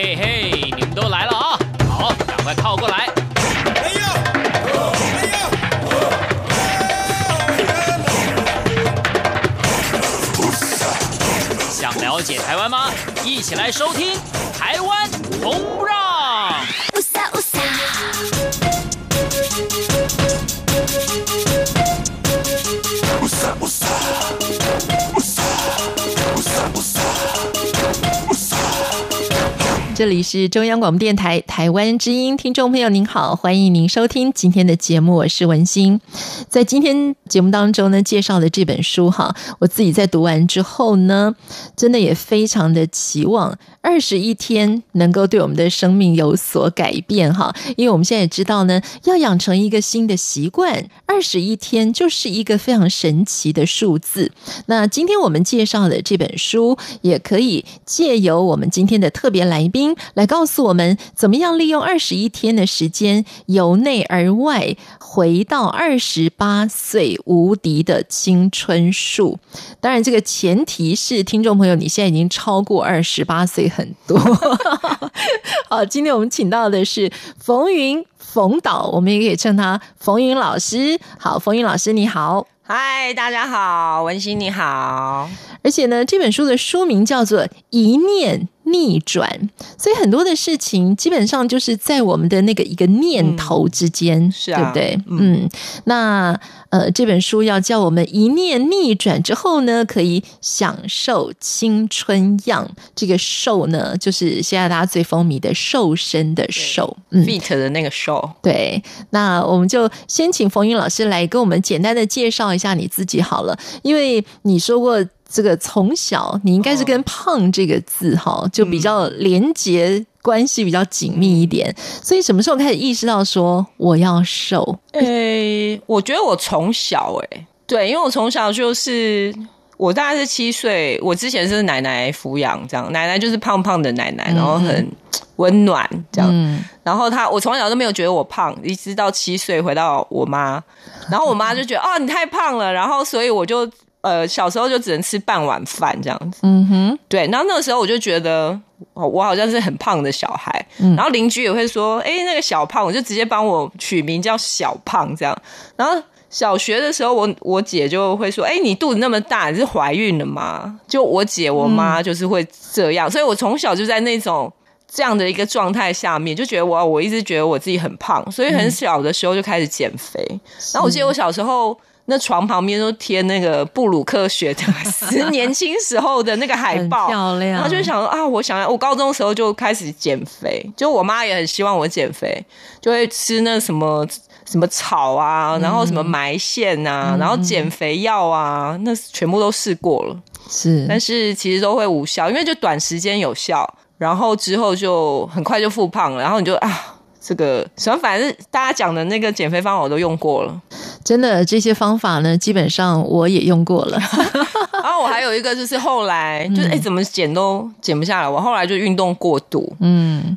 嘿嘿，你们都来了啊！好，赶快靠过来。哎呀！哎呀！想了解台湾吗？一起来收听《台湾红不让》。 这里是中央广播电台台湾之音，听众朋友您好，欢迎您收听今天的节目，我是文心。在今天节目当中呢，介绍的这本书哈，我自己在读完之后呢，真的也非常的期望21天能够对我们的生命有所改变哈，因为我们现在也知道呢，要养成一个新的习惯，21天就是一个非常神奇的数字。那今天我们介绍的这本书，也可以借由我们今天的特别来宾。来告诉我们怎么样利用21天的时间，由内而外回到28岁无敌的青春数。当然，这个前提是听众朋友你现在已经超过28岁很多。好，今天我们请到的是冯云冯导，我们也可以称他冯云老师。好，冯云老师你好。嗨，大家好，文心你好。而且呢，这本书的书名叫做《一念逆转》，所以很多的事情基本上就是在我们的那个一个念头之间，是啊，对不对？嗯，那这本书要叫我们一念逆转之后呢，可以享受青春样。这个瘦呢，就是现在大家最风靡的瘦身的瘦，fit 的那个瘦。对，那我们就先请冯云老师来跟我们简单的介绍一下。一下你自己好了，因为你说过这个从小你应该是跟胖这个字哈、就比较连结关系比较紧密一点，所以什么时候开始意识到说我要瘦？我觉得我从小对，因为我从小就是我大概是7岁，我之前是奶奶抚养，这样奶奶就是胖胖的奶奶，然后很温暖这样，然后我从小都没有觉得我胖，一直到7岁回到我妈，然后我妈就觉得哦，你太胖了，然后所以我就小时候就只能吃半碗饭这样子，对，然后那个时候我就觉得我好像是很胖的小孩，然后邻居也会说那个小胖，我就直接帮我取名叫小胖这样，然后。小学的时候我姐就会说你肚子那么大，你是怀孕了吗？就我姐我妈就是会这样，所以我从小就在那种这样的一个状态下面，就觉得我一直觉得我自己很胖，所以很小的时候就开始减肥，然后我记得我小时候那床旁边都贴那个布鲁克学的年轻时候的那个海报，漂亮，然后就想说啊，我高中的时候就开始减肥，就我妈也很希望我减肥，就会吃那什么草啊，然后什么埋线啊，然后减肥药啊，那全部都试过了，是，但是其实都会无效，因为就短时间有效，然后之后就很快就复胖了，然后你就这个反正大家讲的那个减肥方法我都用过了，真的这些方法呢，基本上我也用过了。然后我还有一个就是后来就是怎么减都减不下来，我后来就运动过度，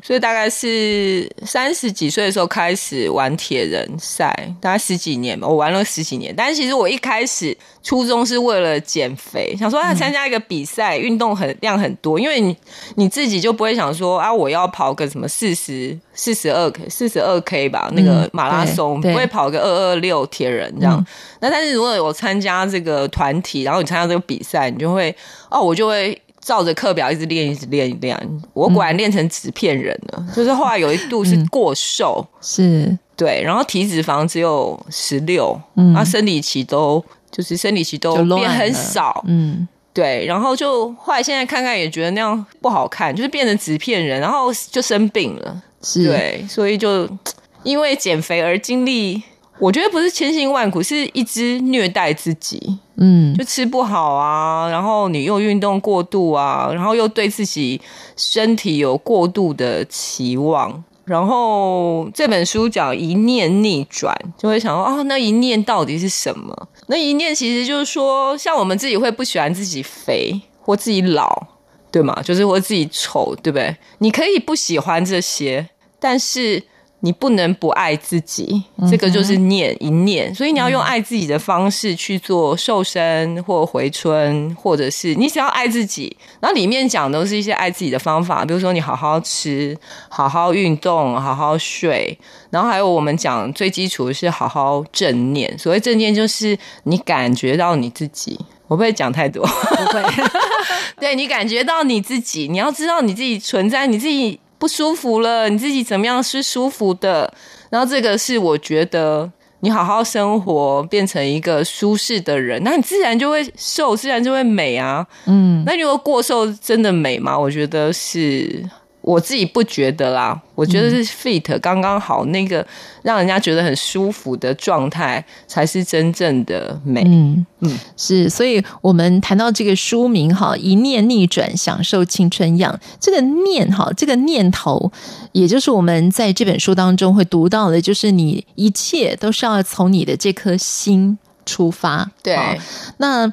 所以大概是30几岁的时候开始玩铁人赛，大概10几年吧，我玩了10几年。但是其实我一开始初衷是为了减肥，想说参加一个比赛，运动量很多，因为你自己就不会想说我要跑个什么42K 吧，那个马拉松，不会跑个226铁人这样。那但是如果有参加这个团体，然后你参加这个比赛，你就会我就会照着课表一直练，我果然练成纸片人了，就是后来有一度是过瘦，是，对，然后体脂肪只有16，生理期都变很少，对，然后就后来现在看看也觉得那样不好看，就是变成纸片人，然后就生病了，对，所以就因为减肥而经历，我觉得不是千辛万苦，是一直虐待自己，就吃不好啊，然后你又运动过度啊，然后又对自己身体有过度的期望。然后这本书讲一念逆转，就会想说那一念到底是什么？那一念其实就是说，像我们自己会不喜欢自己肥或自己老，对吗？就是或自己丑，对不对？你可以不喜欢这些，但是你不能不爱自己，这个就是念一念，所以你要用爱自己的方式去做瘦身或回春，或者是你只要爱自己，然后里面讲都是一些爱自己的方法，比如说你好好吃，好好运动，好好睡，然后还有我们讲最基础的是好好正念，所谓正念就是你感觉到你自己，我不会讲太多，不会对，你感觉到你自己，你要知道你自己存在，你自己不舒服了，你自己怎么样是舒服的，然后这个是我觉得你好好生活变成一个舒适的人，那你自然就会瘦，自然就会美啊。嗯，那如果过瘦真的美吗？我觉得是，我自己不觉得啦，我觉得是 fit 刚刚好，那个让人家觉得很舒服的状态才是真正的美。嗯嗯，是，所以我们谈到这个书名哈，一念逆转，享受青春样。这个念哈，这个念头，也就是我们在这本书当中会读到的，就是你一切都是要从你的这颗心出发。对，那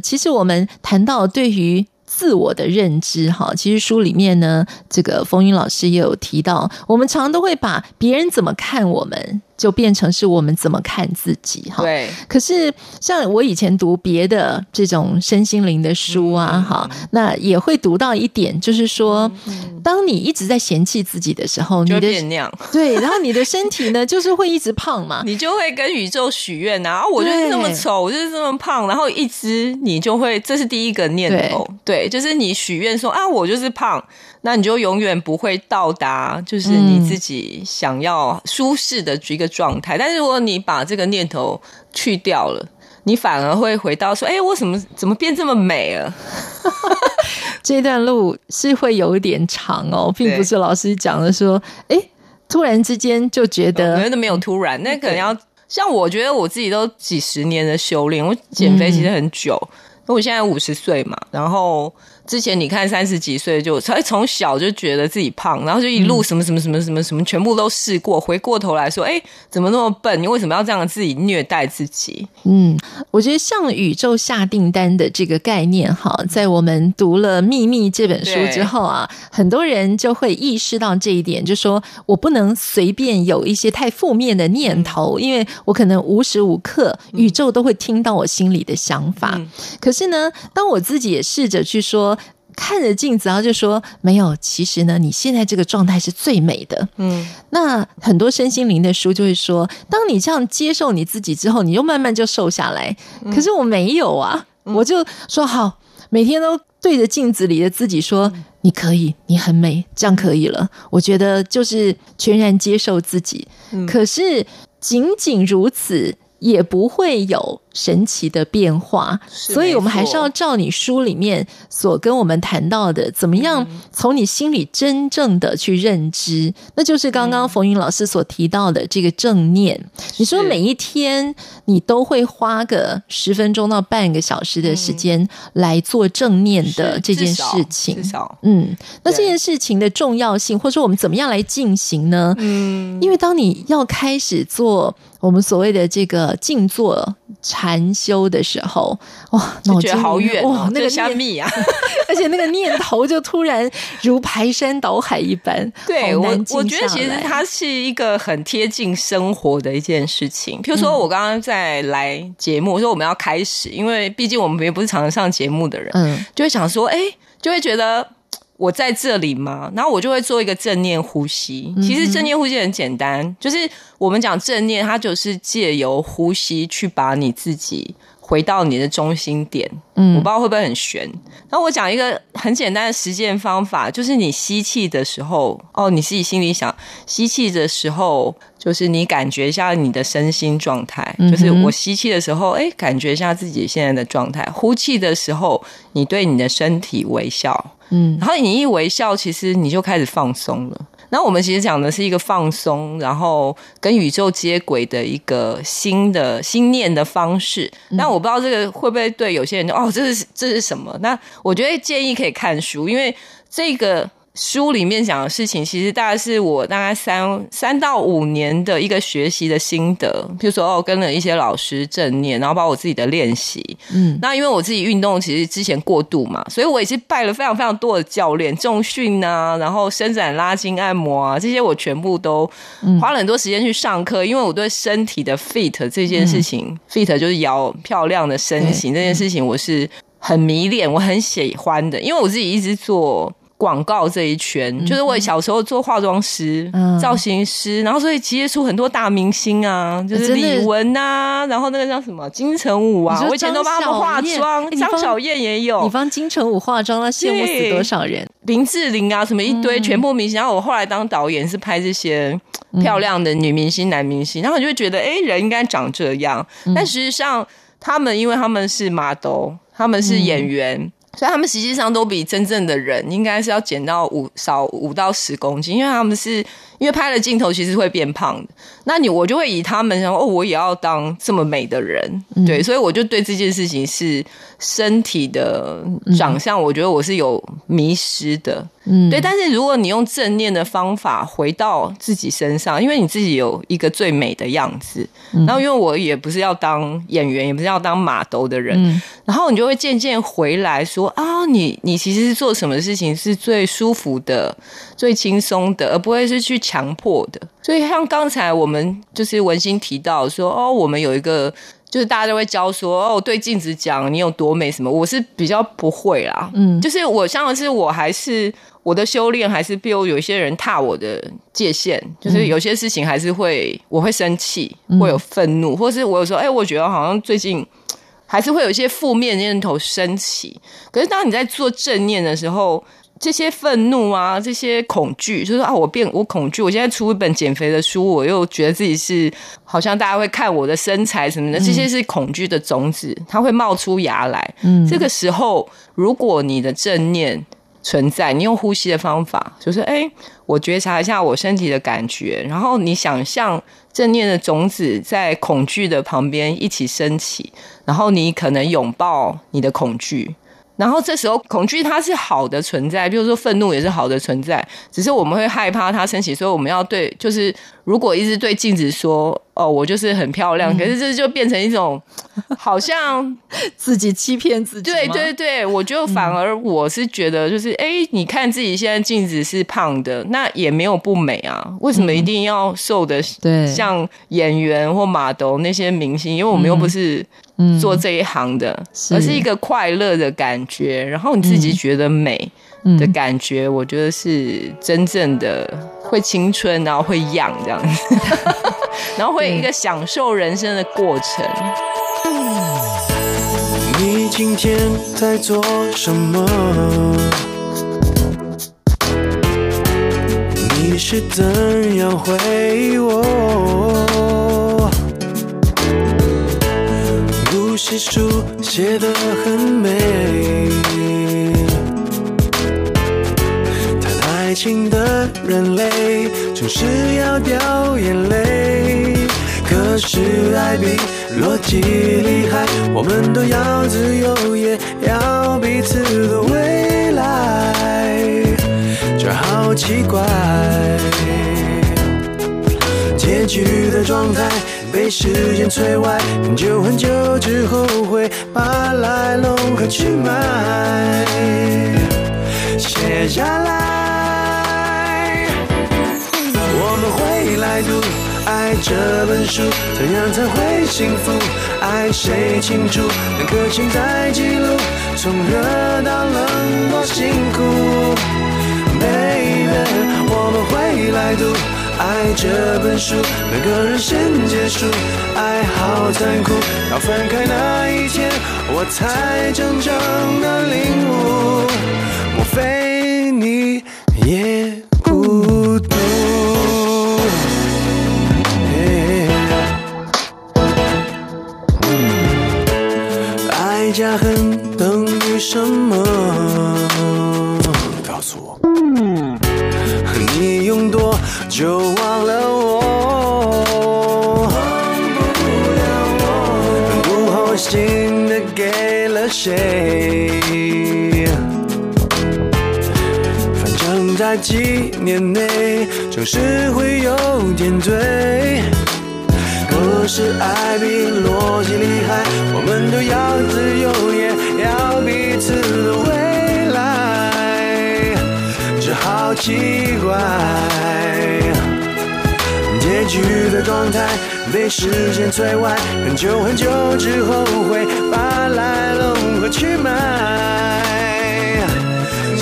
其实我们谈到对于自我的认知哈，其实书里面呢，这个冯云老师也有提到，我们常常都会把别人怎么看我们，就变成是我们怎么看自己哈。对。可是像我以前读别的这种身心灵的书啊，哈、嗯，那也会读到一点，就是说，当你一直在嫌弃自己的时候，你的就变那样。对，然后你的身体呢，就是会一直胖嘛，你就会跟宇宙许愿啊，我就是这么丑，我就是这么胖，然后一直你就会，这是第一个念头，对，就是你许愿说啊，我就是胖。那你就永远不会到达就是你自己想要舒适的一个状态、嗯、但是如果你把这个念头去掉了，你反而会回到说，哎、欸，我怎么变这么美了这段路是会有一点长哦，并不是老师讲的说，哎、欸，突然之间就觉得真的没有突然，那可能要像我觉得我自己都几十年的修炼，我减肥其实很久、嗯、我现在50岁嘛，然后之前你看30几岁就从小就觉得自己胖，然后就一路什么什么什么什么什么全部都试过，回过头来说，哎，怎么那么笨？你为什么要这样自己虐待自己？嗯，我觉得向宇宙下订单的这个概念哈，在我们读了《秘密》这本书之后啊，很多人就会意识到这一点，就说我不能随便有一些太负面的念头，因为我可能无时无刻宇宙都会听到我心里的想法。可是呢，当我自己也试着去说。看着镜子然后就说，没有，其实呢你现在这个状态是最美的。嗯，那很多身心灵的书就会说，当你这样接受你自己之后，你就慢慢就瘦下来、嗯、可是我没有啊、嗯、我就说好，每天都对着镜子里的自己说、嗯、你可以，你很美，这样可以了。我觉得就是全然接受自己、嗯、可是仅仅如此也不会有神奇的变化，所以我们还是要照你书里面所跟我们谈到的，怎么样从你心里真正的去认知、嗯、那就是刚刚冯云老师所提到的这个正念、嗯、你说每一天你都会花个10分钟到半个小时的时间来做正念的这件事情，至少嗯，那这件事情的重要性，或者说我们怎么样来进行呢？嗯，因为当你要开始做我们所谓的这个静坐禅修的时候，哇，就觉得好远哦，哇，那个虾米啊，而且那个念头就突然如排山倒海一般。对，我觉得其实它是一个很贴近生活的一件事情。譬如说，我刚刚在来节目、嗯、说我们要开始，因为毕竟我们也不是常常上节目的人，嗯，就会想说，哎、欸，就会觉得。我在这里吗？然后我就会做一个正念呼吸。其实正念呼吸很简单，就是我们讲正念，它就是借由呼吸去把你自己回到你的中心点。嗯，我不知道会不会很玄。那我讲一个很简单的实践方法，就是你吸气的时候，哦，你自己心里想，吸气的时候，就是你感觉一下你的身心状态，就是我吸气的时候，哎，感觉一下自己现在的状态；呼气的时候，你对你的身体微笑。嗯，然后你一微笑，其实你就开始放松了。那我们其实讲的是一个放松，然后跟宇宙接轨的一个心念的方式。那我不知道这个会不会对有些人，哦，这是什么？那我觉得建议可以看书，因为这个书里面讲的事情，其实大概是我大概3到5年的一个学习的心得。譬如说跟了一些老师正念，然后把我自己的练习，那因为我自己运动其实之前过度嘛，所以我也是拜了非常非常多的教练，重训啊，然后伸展拉筋按摩啊，这些我全部都花了很多时间去上课，因为我对身体的 fit 这件事情、fit 就是摇漂亮的身形这件事情我是很迷恋，我很喜欢的，因为我自己一直做广告这一圈，就是我小时候做化妆师、造型师，然后所以接触很多大明星啊，就是李玟啊，然后那个叫什么金城武啊，我以前都帮他们化妆，张小燕也有，你帮金城武化妆了，羡慕死多少人，林志玲啊什么一堆、全部明星，然后我后来当导演是拍这些漂亮的女明星、男明星，然后我就会觉得人应该长这样，但实际上他们因为他们是 model， 他们是演员、所以他们实际上都比真正的人应该是要减到5到10公斤，因为他们是因为拍了镜头其实会变胖的，那我就会以他们想说我也要当这么美的人、对，所以我就对这件事情是身体的长相、我觉得我是有迷失的，对，但是如果你用正念的方法回到自己身上，因为你自己有一个最美的样子，然后因为我也不是要当演员，也不是要当马兜的人、然后你就会渐渐回来说啊，你其实是做什么事情是最舒服的、最轻松的，而不会是去强迫的。所以像刚才我们就是文心提到说我们有一个就是大家都会教说对镜子讲你有多美什么，我是比较不会啦，就是我像是我还是我的修炼，还是比如有一些人踏我的界限，就是有些事情还是会我会生气，会有愤怒，或是我有时候我觉得好像最近还是会有一些负面念头升起，可是当你在做正念的时候，这些愤怒啊，这些恐惧，就是我恐惧，我现在出一本减肥的书，我又觉得自己是好像大家会看我的身材什么的，这些是恐惧的种子，它会冒出芽来。这个时候如果你的正念存在，你用呼吸的方法，就是我觉察一下我身体的感觉，然后你想象正念的种子在恐惧的旁边一起升起，然后你可能拥抱你的恐惧，然后这时候恐惧它是好的存在，比如说愤怒也是好的存在，只是我们会害怕它升起，所以我们要对，就是如果一直对镜子说我就是很漂亮，可是这就变成一种好像自己欺骗自己吗？对对对，我就反而我是觉得就是你看自己现在镜子是胖的，那也没有不美啊，为什么一定要瘦的像演员或马斗那些明星，因为我们又不是做这一行的，而是一个快乐的感觉，然后你自己觉得美的感觉，我觉得是真正的会青春，然后会痒这样子然后会一个享受人生的过程。你今天在做什么？你是怎样回我？故事书写得很美，爱情的人类总是要掉眼泪，可是爱比逻辑厉害，我们都要自由，也要彼此的未来，这好奇怪，结局的状态被时间摧毁，很久很久之后会把来龙和去脉写下来，我们会来读爱这本书，怎样才会幸福，爱谁清楚，两颗心在记录，从热到冷多辛苦 Baby， 我们会来读爱这本书，每个人先结束，爱好残酷，到分开那一天我才真正的领悟，莫非你也孤独？爱加恨等于什么？告诉我，你用多久忘了我？忘不了我，不好心的给了谁？在几年内总是会有点对，可是爱比逻辑厉害，我们都要自由也要彼此的未来，这好奇怪，结局的状态被时间摧毁，很久很久之后会把来龙和去脉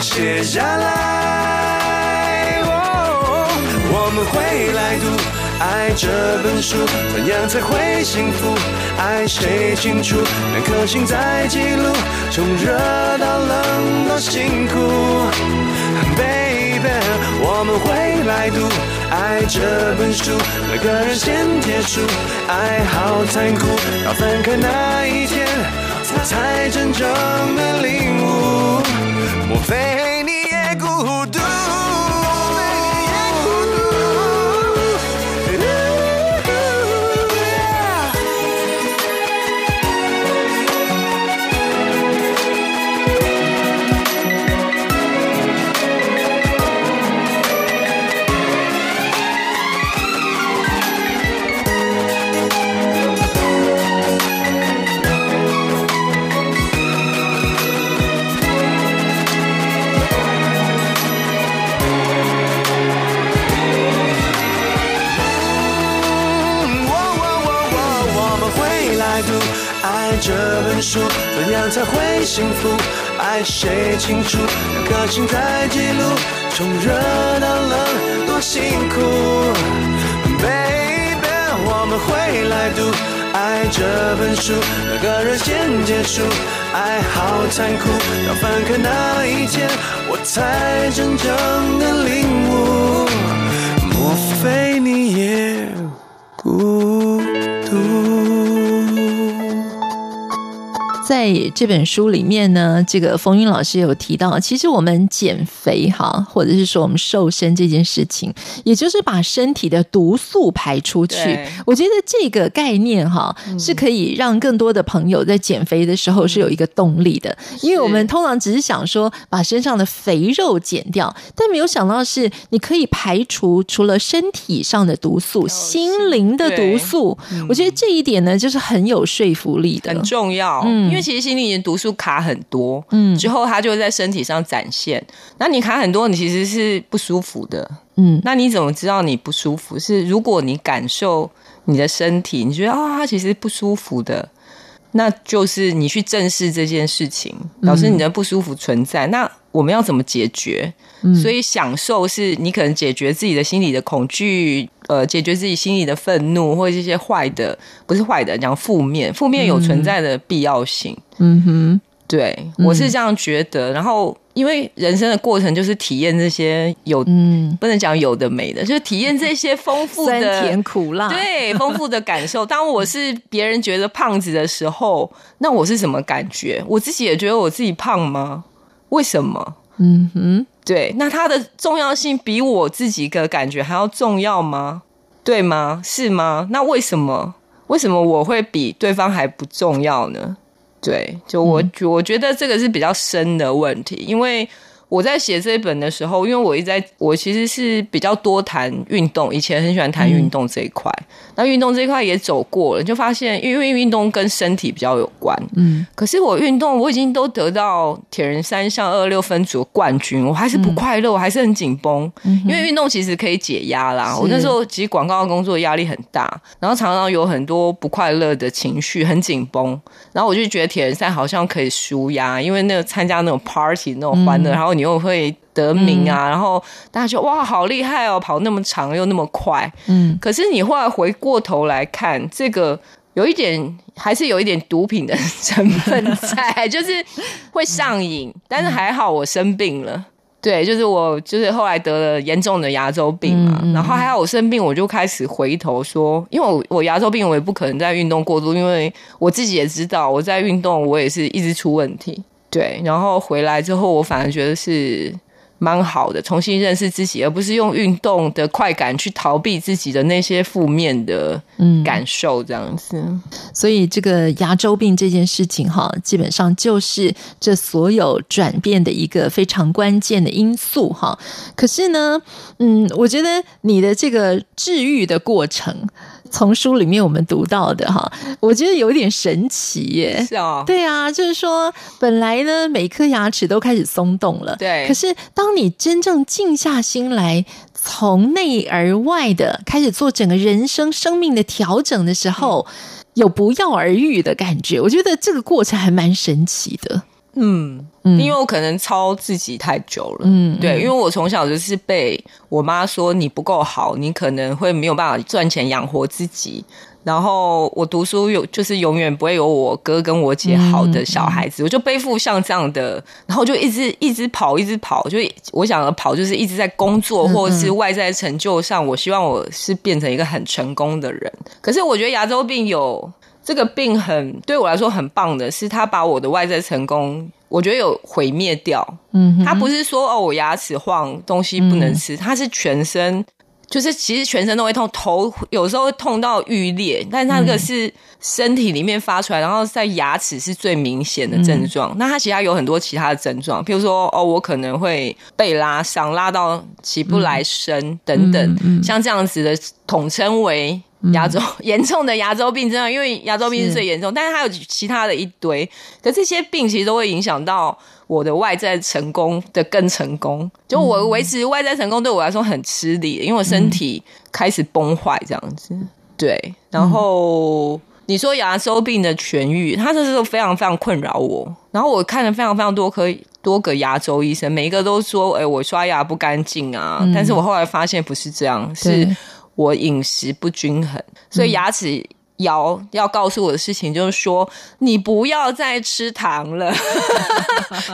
写下来、哦、我们会来读爱这本书，怎样才会幸福，爱谁清楚，两颗心在记录，从热到冷到辛苦 Baby， 我们会来读爱这本书，每个人先结束，爱好残酷，到分开那一天才真正的领悟，莫非你也孤独，这本书怎样才会幸福，爱谁清楚，两颗心在记录，从热到冷多辛苦 Baby， 我们会来读爱这本书，两个人先结束，爱好残酷，到分开那一天我才真正的领悟，莫非你也孤独。在这本书里面呢，这个冯云老师有提到，其实我们减肥哈，或者是说我们瘦身这件事情，也就是把身体的毒素排出去。我觉得这个概念哈，是可以让更多的朋友在减肥的时候是有一个动力的，因为我们通常只是想说把身上的肥肉减掉，但没有想到是你可以排除除了身体上的毒素，心灵的毒素。我觉得这一点呢，就是很有说服力的，很重要。嗯。因为其实心理毒素卡很多，之后它就会在身体上展现。那你卡很多，你其实是不舒服的，那你怎么知道你不舒服？是如果你感受你的身体，你觉得啊、哦，它其实不舒服的，那就是你去正视这件事情，表示你的不舒服存在。那我们要怎么解决？所以享受是你可能解决自己的心理的恐惧，解决自己心理的愤怒，或者一些坏的，不是坏的，讲负面，负面有存在的必要性。嗯哼，对，我是这样觉得。然后，因为人生的过程就是体验这些有，不能讲有的没的，就是体验这些丰富的酸甜苦辣，对，丰富的感受。当我是别人觉得胖子的时候，那我是什么感觉？我自己也觉得我自己胖吗？为什么？嗯哼，对，那它的重要性比我自己的感觉还要重要吗？对吗？是吗？那为什么？为什么我会比对方还不重要呢？对，就我觉得这个是比较深的问题，因为我在写这一本的时候，因为我其实是比较多谈运动，以前很喜欢谈运动这一块。那运动这一块也走过了，就发现因为运动跟身体比较有关。可是我运动我已经都得到铁人三项26分组冠军，我还是不快乐，我还是很紧绷。因为运动其实可以解压啦。我那时候其实广告工作压力很大，然后常常有很多不快乐的情绪，很紧绷。然后我就觉得铁人赛好像可以抒压，因为那个参加那种 party 那种欢乐，然后你又会得名啊，然后大家就哇好厉害哦，跑那么长又那么快。可是你后来回过头来看，这个有一点还是有一点毒品的成分在，就是会上瘾。但是还好我生病了，对，就是我就是后来得了严重的牙周病嘛，然后还好我生病，我就开始回头说，因为我牙周病我也不可能在运动过度，因为我自己也知道我在运动我也是一直出问题。对，然后回来之后我反而觉得是蛮好的，重新认识自己，而不是用运动的快感去逃避自己的那些负面的感受这样子。所以这个牙周病这件事情哈，基本上就是这所有转变的一个非常关键的因素哈。可是呢我觉得你的这个治愈的过程，从书里面我们读到的哈，我觉得有点神奇耶。是哦，对啊，就是说本来呢每颗牙齿都开始松动了，对，可是当你真正静下心来，从内而外的开始做整个人生生命的调整的时候，有不药而愈的感觉。我觉得这个过程还蛮神奇的。因为我可能操自己太久了，对，因为我从小就是被我妈说你不够好，你可能会没有办法赚钱养活自己，然后我读书就是永远不会有我哥跟我姐好的小孩子，我就背负像这样的，然后就一直跑，就我想的跑就是一直在工作或者是外在成就上，我希望我是变成一个很成功的人。可是我觉得牙周病有这个病对我来说很棒的是，他把我的外在成功我觉得有毁灭掉。他不是说我牙齿晃东西不能吃，他是全身，就是其实全身都会痛，头有时候会痛到欲裂，但是那个是身体里面发出来，然后在牙齿是最明显的症状。那它其他有很多其他的症状，比如说我可能会被拉伤，拉到起不来身等等，像这样子的统称为牙周严重的牙周病，真的，因为牙周病是最严重，但是它有其他的一堆。可这些病其实都会影响到我的外在成功的更成功，就我维持外在成功对我来说很吃力，因为我身体开始崩坏这样子。对，然后你说牙周病的痊愈，它这是非常非常困扰我。然后我看了非常非常多个牙周医生，每一个都说我刷牙不干净啊，但是我后来发现不是这样，是我饮食不均衡。所以牙齿摇要告诉我的事情就是说，你不要再吃糖了。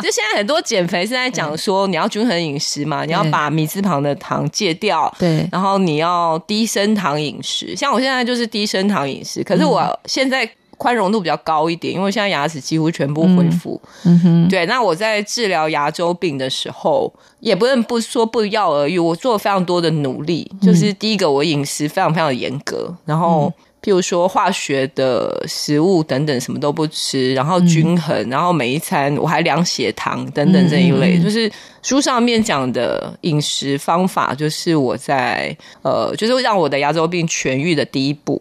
就现在很多减肥是在讲说你要均衡饮食嘛，你要把米字旁的糖戒掉，对，然后你要低升糖饮食。像我现在就是低升糖饮食，可是我现在宽容度比较高一点，因为现在牙齿几乎全部恢复。对，那我在治疗牙周病的时候也不能不说不药而愈，我做了非常多的努力。就是第一个，我饮食非常非常严格，然后譬如说化学的食物等等什么都不吃，然后均衡，然后每一餐我还量血糖等等这一类。就是书上面讲的饮食方法，就是我在就是让我的牙周病痊愈的第一步。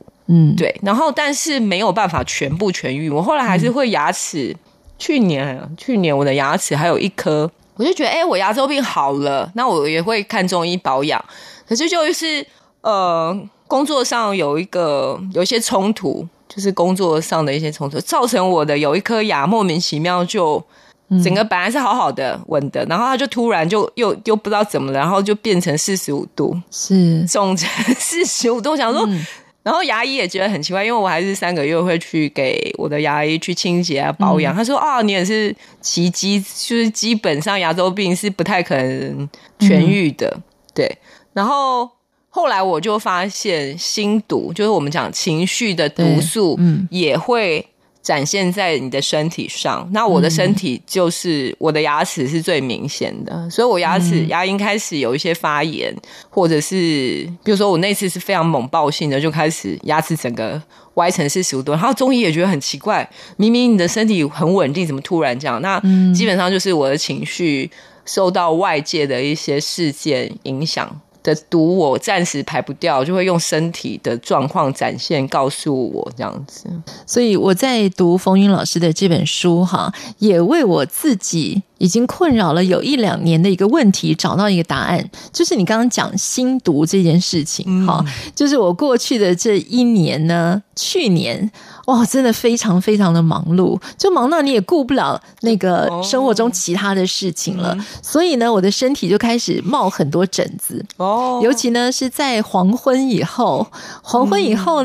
对，然后但是没有办法全部痊愈，我后来还是会牙齿，去年我的牙齿还有一颗，我就觉得我牙周病好了，那我也会看中医保养。可是就是工作上有一些冲突，就是工作上的一些冲突，造成我的有一颗牙莫名其妙就整个本来是好好的稳的，然后它就突然就又不知道怎么了，然后就变成45度，是肿成45度，我想说。然后牙医也觉得很奇怪，因为我还是3个月会去给我的牙医去清洁啊保养。他说你也是奇迹，就是基本上牙周病是不太可能痊愈的。对，然后后来我就发现心毒，就是我们讲情绪的毒素也会展现在你的身体上。那我的身体就是我的牙齿是最明显的，所以我牙龈开始有一些发炎，或者是比如说我那次是非常猛爆性的，就开始牙齿整个歪成45度。然后中医也觉得很奇怪，明明你的身体很稳定，怎么突然这样？那基本上就是我的情绪受到外界的一些事件影响的毒，我暂时排不掉，就会用身体的状况展现告诉我这样子。所以我在读冯云老师的这本书哈，也为我自己已经困扰了有1-2年的一个问题找到一个答案，就是你刚刚讲心毒这件事情。好，就是我过去的这1年呢，去年哇，真的非常非常的忙碌，就忙到你也顾不了那个生活中其他的事情了。所以呢，我的身体就开始冒很多疹子。尤其呢是在黄昏以后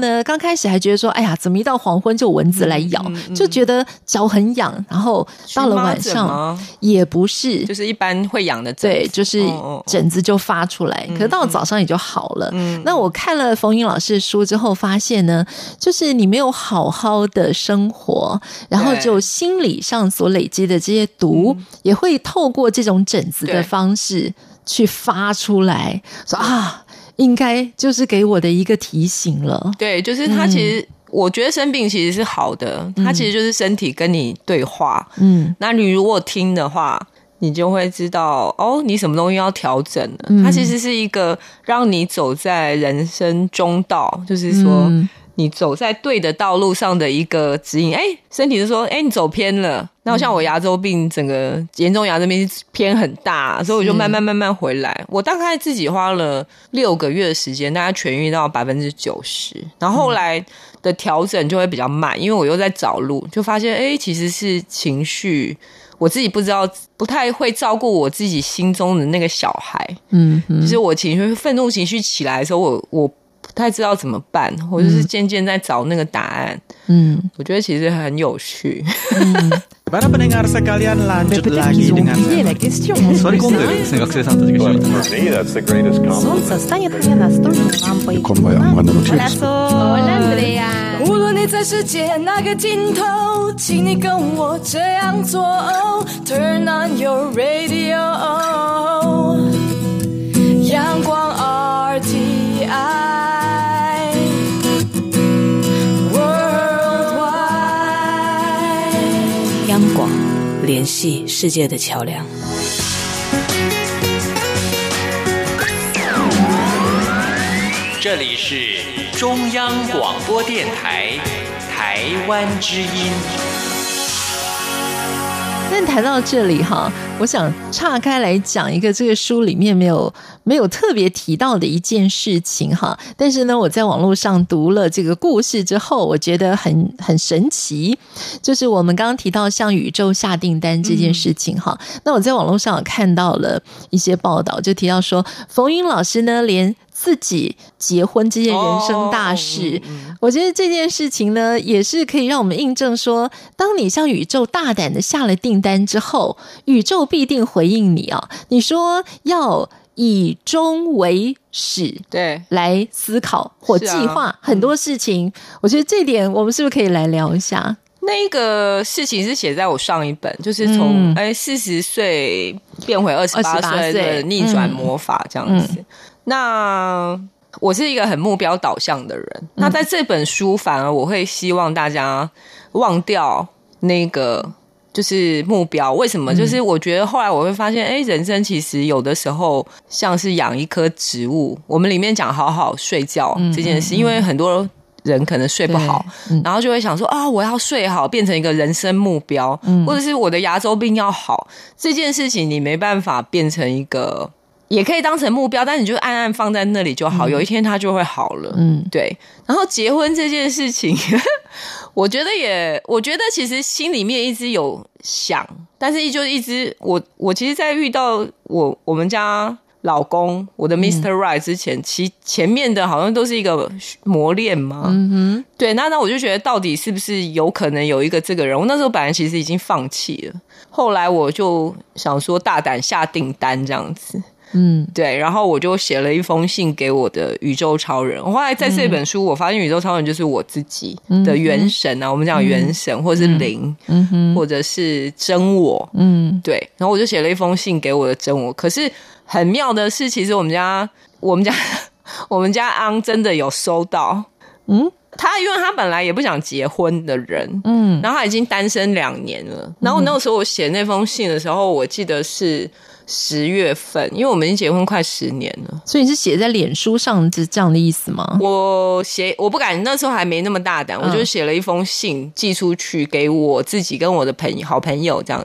呢，刚开始还觉得说，哎呀，怎么一到黄昏就蚊子来咬，就觉得脚很痒，然后到了晚上。也不是，就是一般会养的疹子，对，就是疹子就发出来，可是到早上也就好了。那我看了冯云老师的书之后发现呢，就是你没有好好的生活，然后就心理上所累积的这些毒也会透过这种疹子的方式去发出来，说啊，应该就是给我的一个提醒了。对，就是他其实我觉得生病其实是好的，它其实就是身体跟你对话。那你如果听的话，你就会知道哦，你什么东西要调整了。它其实是一个让你走在人生中道，就是说你走在对的道路上的一个指引。身体就说你走偏了。那像我牙周病，整个严重牙周病是偏很大，所以我就慢慢回来。我大概自己花了6个月的时间，大概痊愈到 90%。然后后来的调整就会比较慢，因为我又在找路，就发现其实是情绪，我自己不知道，不太会照顾我自己心中的那个小孩。就是我情绪愤怒情绪起来的时候，我不太知道怎么办，我就是渐渐在找那个答案。我觉得其实很有趣。Para pendengar sekalian, lanjut lagi dengan Sorry, kembali sejak saya sampai ke sini. That's the greatest compliment. Hola, Andrea. 无论你在世界哪个尽头，请你跟我这样做。Turn on your radio. 阳光 RTI。联系世界的桥梁。这里是中央广播电台台湾之音。但谈到这里哈，我想岔开来讲一个这个书里面没有特别提到的一件事情哈，但是呢，我在网络上读了这个故事之后，我觉得很神奇。就是我们刚刚提到向宇宙下订单这件事情哈，那我在网络上看到了一些报道，就提到说冯云老师呢，连自己结婚这件人生大事，我觉得这件事情呢，也是可以让我们印证说，当你向宇宙大胆的下了订单之后，宇宙必定回应你啊。你说要以终为始，对，来思考或计划很多事情，我觉得这点我们是不是可以来聊一下？那个事情是写在我上一本，就是从40岁变回28岁的逆转魔法这样子。那我是一个很目标导向的人，那在这本书反而我会希望大家忘掉那个就是目标。为什么？就是我觉得后来我会发现人生其实有的时候像是养一棵植物，我们里面讲好好睡觉这件事，因为很多人可能睡不好，然后就会想说啊，我要睡好，变成一个人生目标，或者是我的牙周病要好，这件事情你没办法变成一个，也可以当成目标，但你就暗暗放在那里就好，有一天它就会好了。对。然后结婚这件事情我觉得其实心里面一直有想，但是就一直我其实在遇到我们家老公，我的 Mr. Right 之前，其前面的好像都是一个磨练嘛。对，那我就觉得到底是不是有可能有一个这个人，我那时候本来其实已经放弃了，后来我就想说大胆下订单这样子。对，然后我就写了一封信给我的宇宙超人。我后来在这本书我发现宇宙超人就是我自己的元神啊，我们讲元神或是灵，或者是真我。对，然后我就写了一封信给我的真我。可是很妙的是，其实我们家昂真的有收到。他因为他本来也不想结婚的人，然后他已经单身2年了。然后那时候我写那封信的时候，我记得是10月份，因为我们已经结婚快10年了。所以你是写在脸书上是这样的意思吗？我不敢，那时候还没那么大胆，我就写了一封信寄出去给我自己跟我的好朋友这样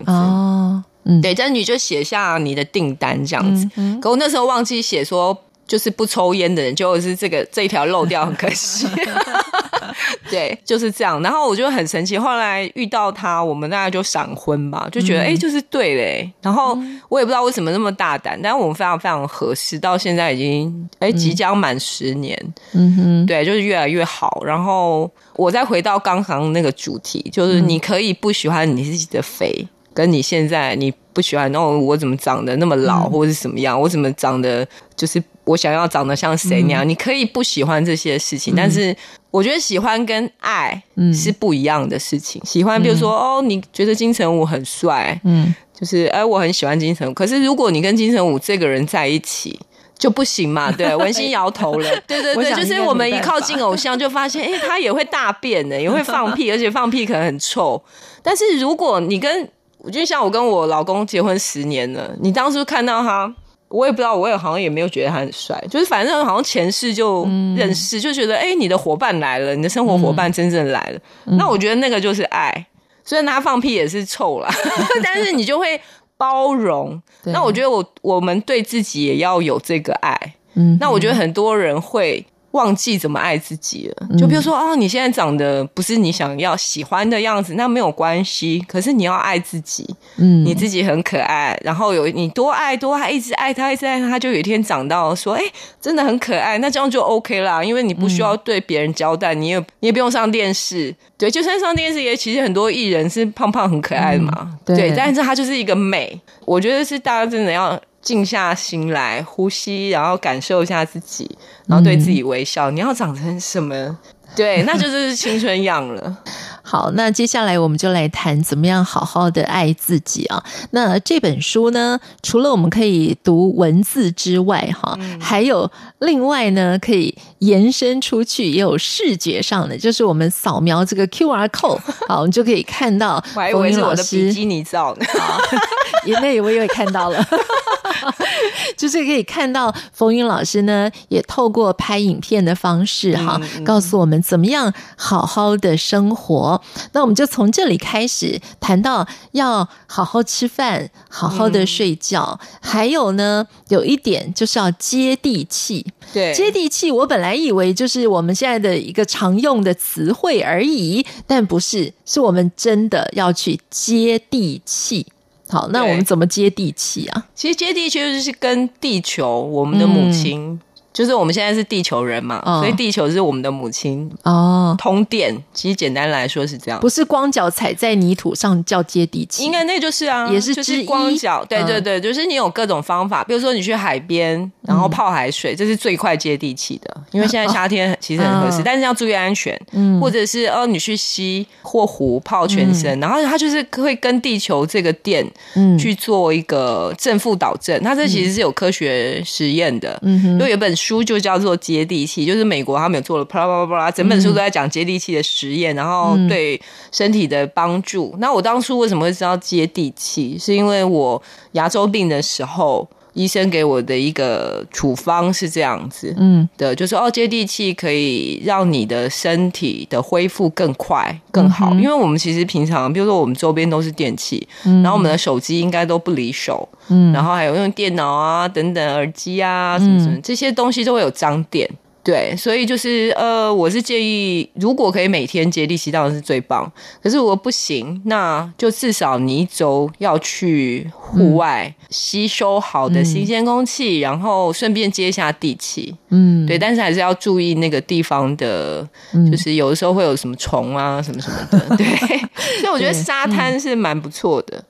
子。对，但你就写下你的订单这样子。可我那时候忘记写说就是不抽烟的人，就是这一条漏掉，很可惜。对，就是这样。然后我就很神奇，后来遇到他，我们大概就闪婚吧，就觉得就是对嘞。然后我也不知道为什么那么大胆，但我们非常非常合适，到现在已经即将满10年。对，就是越来越好。然后我再回到刚刚那个主题，就是你可以不喜欢你自己的肥。跟你现在你不喜欢哦，我怎么长得那么老、或者是怎么样，我怎么长得就是我想要长得像谁那样、你可以不喜欢这些事情、但是我觉得喜欢跟爱是不一样的事情、喜欢比如说哦，你觉得金城武很帅，就是哎，我很喜欢金城武，可是如果你跟金城武这个人在一起就不行嘛，对，文心摇头了。对对对，就是我们一靠近偶像就发现哎、他也会大便的，也会放屁，而且放屁可能很臭。但是如果你跟，我就像我跟我老公结婚10年了，你当初看到他，我也不知道，我也好像也没有觉得他很帅，就是反正好像前世就认识、就觉得哎、你的伙伴来了，你的生活伙伴真正来了、那我觉得那个就是爱，虽然他放屁也是臭啦但是你就会包容。那我觉得我们对自己也要有这个爱。那我觉得很多人会忘记怎么爱自己了。就比如说哦，你现在长得不是你想要喜欢的样子，那没有关系，可是你要爱自己。你自己很可爱，然后你多爱，一直爱他，一直爱他，他就有一天长到说哎、真的很可爱，那这样就 OK 啦，因为你不需要对别人交代，你也不用上电视。对，就算上电视也其实很多艺人是胖胖很可爱的嘛、对，但是他就是一个美。我觉得是大家真的要静下心来呼吸，然后感受一下自己，然后对自己微笑、你要长成什么，对，那就是青春样了好，那接下来我们就来谈怎么样好好的爱自己啊。那这本书呢，除了我们可以读文字之外哈、还有另外呢可以延伸出去，也有视觉上的，就是我们扫描这个 QR code 好，我们就可以看到冯云老师。我还以为是我的比基尼照呢那我也看到了就是可以看到冯云老师呢也透过拍影片的方式哈、告诉我们怎么样好好的生活。那我们就从这里开始谈到要好好吃饭，好好的睡觉、还有呢有一点就是要接地气。对，接地气我本来以为就是我们现在的一个常用的词汇而已，但不是，是我们真的要去接地气。好，那我们怎么接地气啊？其实接地气就是跟地球，我们的母亲、就是我们现在是地球人嘛、所以地球是我们的母亲通电，其实简单来说是这样，不是光脚踩在泥土上叫接地气，应该那就是啊，也是就是光脚，对对对，就是你有各种方法，比如说你去海边然后泡海水、这是最快接地气的，因为现在夏天其实很合适、但是要注意安全、或者是你去溪或湖泡全身、然后它就是会跟地球这个电去做一个正负导正，它这其实是有科学实验的，因为有本书就叫做接地气，就是美国他们有做了啪啦啪啦，整本书都在讲接地气的实验，然后对身体的帮助。那我当初为什么会知道接地气，是因为我牙周病的时候医生给我的一个处方是这样子的，就是接地气可以让你的身体的恢复更快更好，因为我们其实平常比如说我们周边都是电器，然后我们的手机应该都不离手，然后还有用电脑啊等等，耳机啊什么什么、这些东西都会有脏电。对，所以就是我是建议如果可以每天接地气当然是最棒，可是如果不行，那就至少你一周要去户外吸收好的新鲜空气，然后顺便接一下地气。对，但是还是要注意那个地方的，就是有的时候会有什么虫啊什么什么的对，所以我觉得沙滩是蛮不错的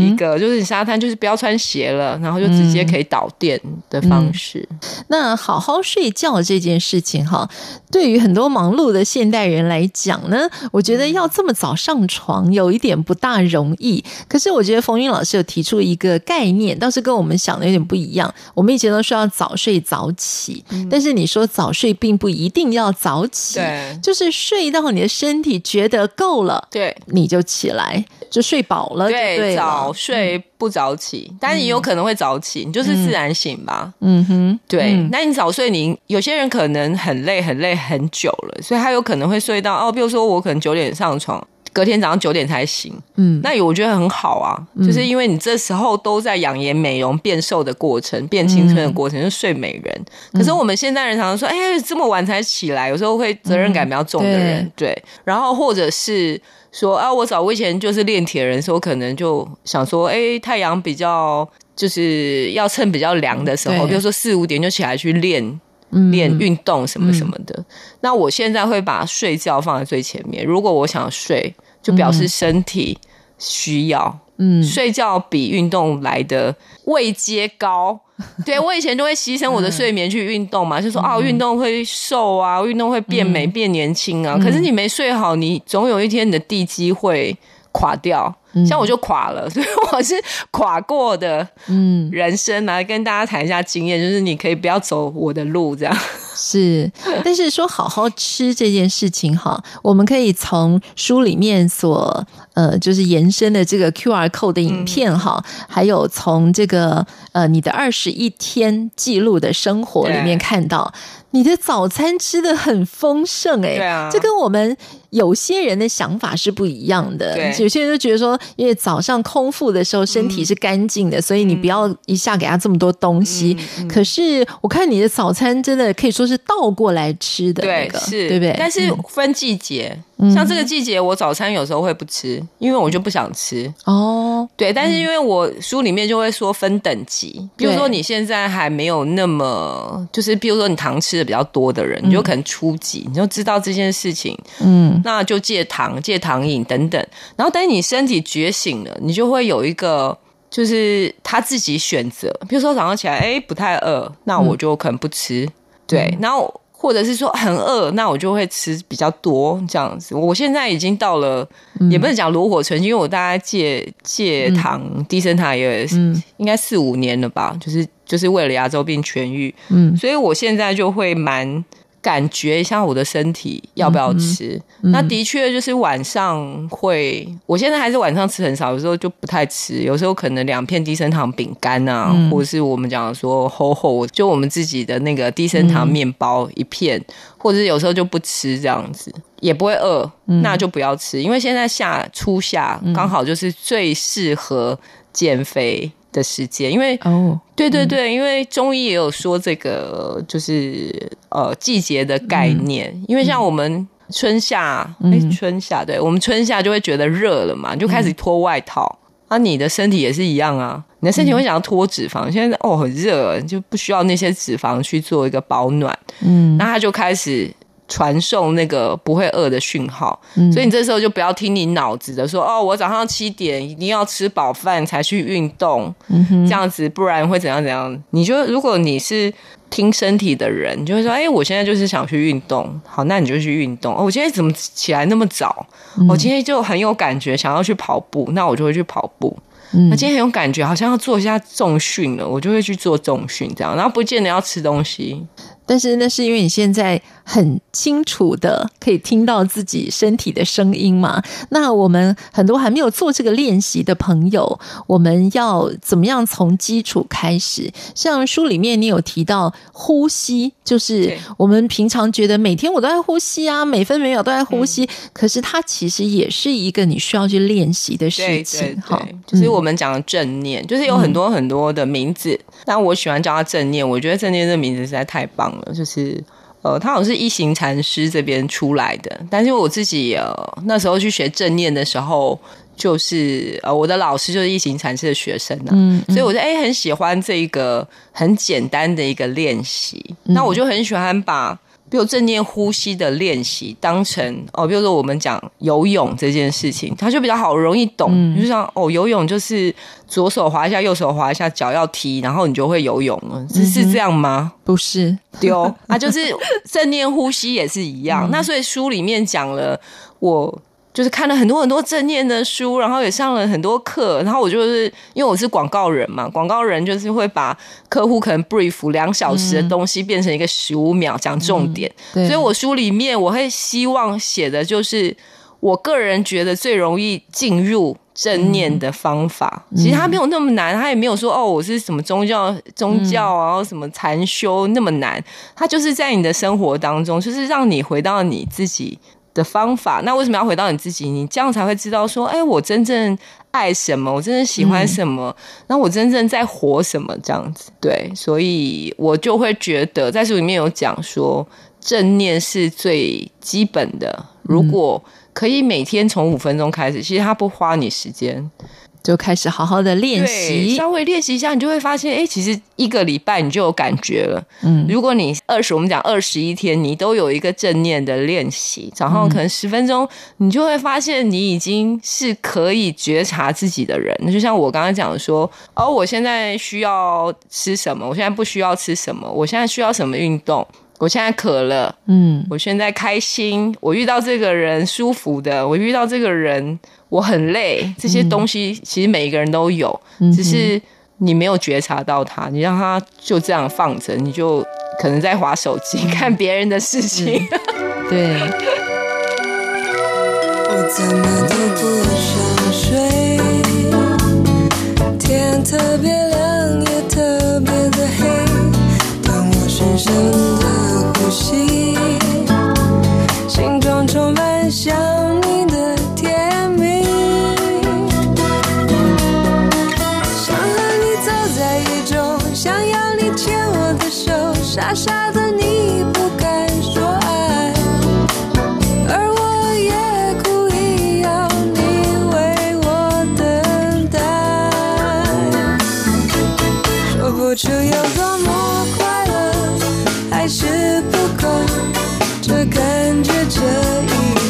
一个，就是你沙滩就是不要穿鞋了，然后就直接可以导电的方式。那好好睡觉这件事情哈，对于很多忙碌的现代人来讲呢，我觉得要这么早上床有一点不大容易。可是我觉得冯云老师有提出一个概念，倒是跟我们想的有点不一样。我们以前都说要早睡早起，但是你说早睡并不一定要早起，就是睡到你的身体觉得够了，对，你就起来，就睡饱了，对。早睡不早起，但是你有可能会早起，你就是自然醒吧。对，那你早睡，你有些人可能很累很累很久了，所以他有可能会睡到比如说我可能9点上床，隔天早上9点才醒。那我觉得很好啊，就是因为你这时候都在养颜美容变瘦的过程，变青春的过程，就睡美人。可是我们现在人常常说这么晚才起来，有时候会责任感比较重的人，对，然后或者是说我早以前就是练铁人，所以我可能就想说太阳比较就是要趁比较凉的时候，比如说4、5点就起来去练运动什么什么的。那我现在会把睡觉放在最前面，如果我想睡就表示身体需要。嗯，睡觉比运动来的位阶高。对，我以前都会牺牲我的睡眠去运动嘛，就说啊，运动会瘦啊，运动会变美变年轻啊。可是你没睡好，你总有一天你的地基会垮掉。像我就垮了，所以我是垮过的人生嘛，跟大家谈一下经验，就是你可以不要走我的路这样。是，但是说好好吃这件事情哈，我们可以从书里面所就是延伸的这个 QR Code 的影片哈，还有从这个你的21天记录的生活里面看到。你的早餐吃得很丰盛欸，对啊，这跟我们有些人的想法是不一样的。有些人就觉得说，因为早上空腹的时候身体是干净的，所以你不要一下给他这么多东西。可是我看你的早餐真的可以说是倒过来吃的那个，对，是，对不对？但是分季节，像这个季节我早餐有时候会不吃，因为我就不想吃。哦，对，但是因为我书里面就会说分等级，比如说你现在还没有那么，就是比如说你糖吃比较多的人，你就可能初级，你就知道这件事情，那就戒糖、戒糖瘾等等。然后，但是你身体觉醒了，你就会有一个，就是他自己选择。比如说早上起来，不太饿，那我就可能不吃，对。然后或者是说很饿，那我就会吃比较多这样子。我现在已经到了，也不能讲炉火纯青，因为我大概戒糖、低升糖也应该4-5年了吧，就是为了牙周病痊愈，所以我现在就会蛮感觉一下我的身体要不要吃。那的确就是晚上会，我现在还是晚上吃很少，有时候就不太吃，有时候可能2片低升糖饼干啊，或者是我们讲说吼吼，就我们自己的那个低升糖面包1片，或者是有时候就不吃这样子，也不会饿，那就不要吃，因为现在初夏刚好就是最适合减肥的时间，因为对对对，因为中医也有说这个就是季节的概念，因为像我们春夏，对，我们春夏就会觉得热了嘛，就开始脱外套，你的身体也是一样啊，你的身体会想要脱脂肪，现在很热，就不需要那些脂肪去做一个保暖，那它就开始传送那个不会饿的讯号，所以你这时候就不要听你脑子的说，我早上7点一定要吃饱饭才去运动，这样子不然会怎样怎样。你就如果你是听身体的人，你就会说，我现在就是想去运动，好，那你就去运动。我今天怎么起来那么早？我今天就很有感觉想要去跑步，那我就会去跑步。那今天很有感觉好像要做一下重训了，我就会去做重训这样，然后不见得要吃东西。但是那是因为你现在很清楚的可以听到自己身体的声音嘛。那我们很多还没有做这个练习的朋友，我们要怎么样从基础开始？像书里面你有提到呼吸，就是我们平常觉得每天我都在呼吸啊，每分每秒都在呼吸，可是它其实也是一个你需要去练习的事情。对对对，就是我们讲的正念，就是有很多很多的名字，但我喜欢叫它正念，我觉得正念这名字实在太棒了，就是他好像是一行禅师这边出来的，但是我自己那时候去学正念的时候，就是我的老师就是一行禅师的学生啊，所以我就很喜欢这一个很简单的一个练习，那我就很喜欢把比如正念呼吸的练习当成比如说我们讲游泳这件事情，它就比较好容易懂，就像游泳就是左手滑一下右手滑一下，脚要踢，然后你就会游泳了，是这样吗？不是，对哦，就是正念呼吸也是一样。那所以书里面讲了，我就是看了很多很多正念的书，然后也上了很多课，然后我就是因为我是广告人嘛，广告人就是会把客户可能 brief 2小时的东西变成一个15秒讲重点，所以我书里面我会希望写的就是我个人觉得最容易进入正念的方法，其实它没有那么难，它也没有说我是什么宗教然后什么禅修那么难，它就是在你的生活当中，就是让你回到你自己的方法。那为什么要回到你自己？你这样才会知道说，我真正爱什么，我真正喜欢什么，那我真正在活什么这样子。对，所以我就会觉得在书里面有讲说，正念是最基本的，如果可以每天从5分钟开始，其实它不花你时间，就开始好好的练习，稍微练习一下，你就会发现，哎，其实一个礼拜你就有感觉了。嗯，如果你21天，你都有一个正念的练习，然后可能10分钟，你就会发现你已经是可以觉察自己的人。就像我刚刚讲说，哦，我现在需要吃什么，我现在不需要吃什么，我现在需要什么运动。我现在渴了，嗯，我现在开心，我遇到这个人舒服的，我遇到这个人我很累，这些东西其实每一个人都有，只是你没有觉察到它，你让它就这样放着，你就可能在滑手机看别人的事情，对。我怎么都不想睡，天特别亮也特别的黑，当我深深心中充满想你的甜蜜，想和你走在雨中，想要你牵我的手，傻傻的你不敢说爱，而我也故意要你为我等待，说不出有多么快乐，还是不这感觉，这一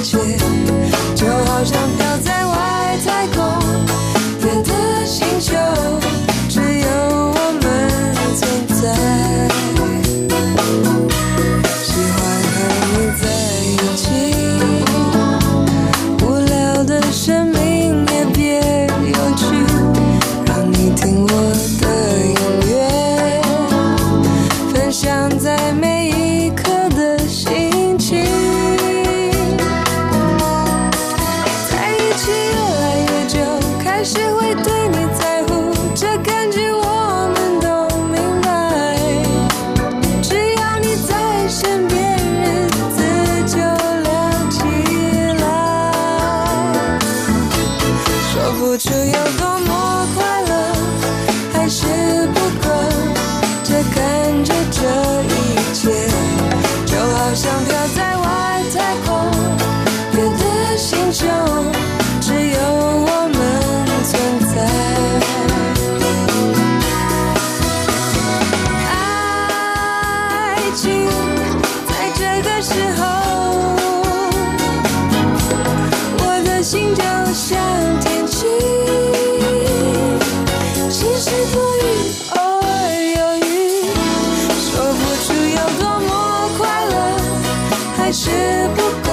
切就好像飘在外太空，别的星球只有我们存在，喜欢和你在一起，无聊的生命也别有趣，让你听我的音乐，分享在每一刻的心，是会对你在乎，这感觉我们都明白，只要你在身边，日子就亮起来，说不出有多么快乐，还是不够，这感觉这一切就好像飘在外太空，别的星球只有我们爱情在这个时候，我的心就像天气，晴时多雨偶尔有雨，说不出有多么快乐，还是不够，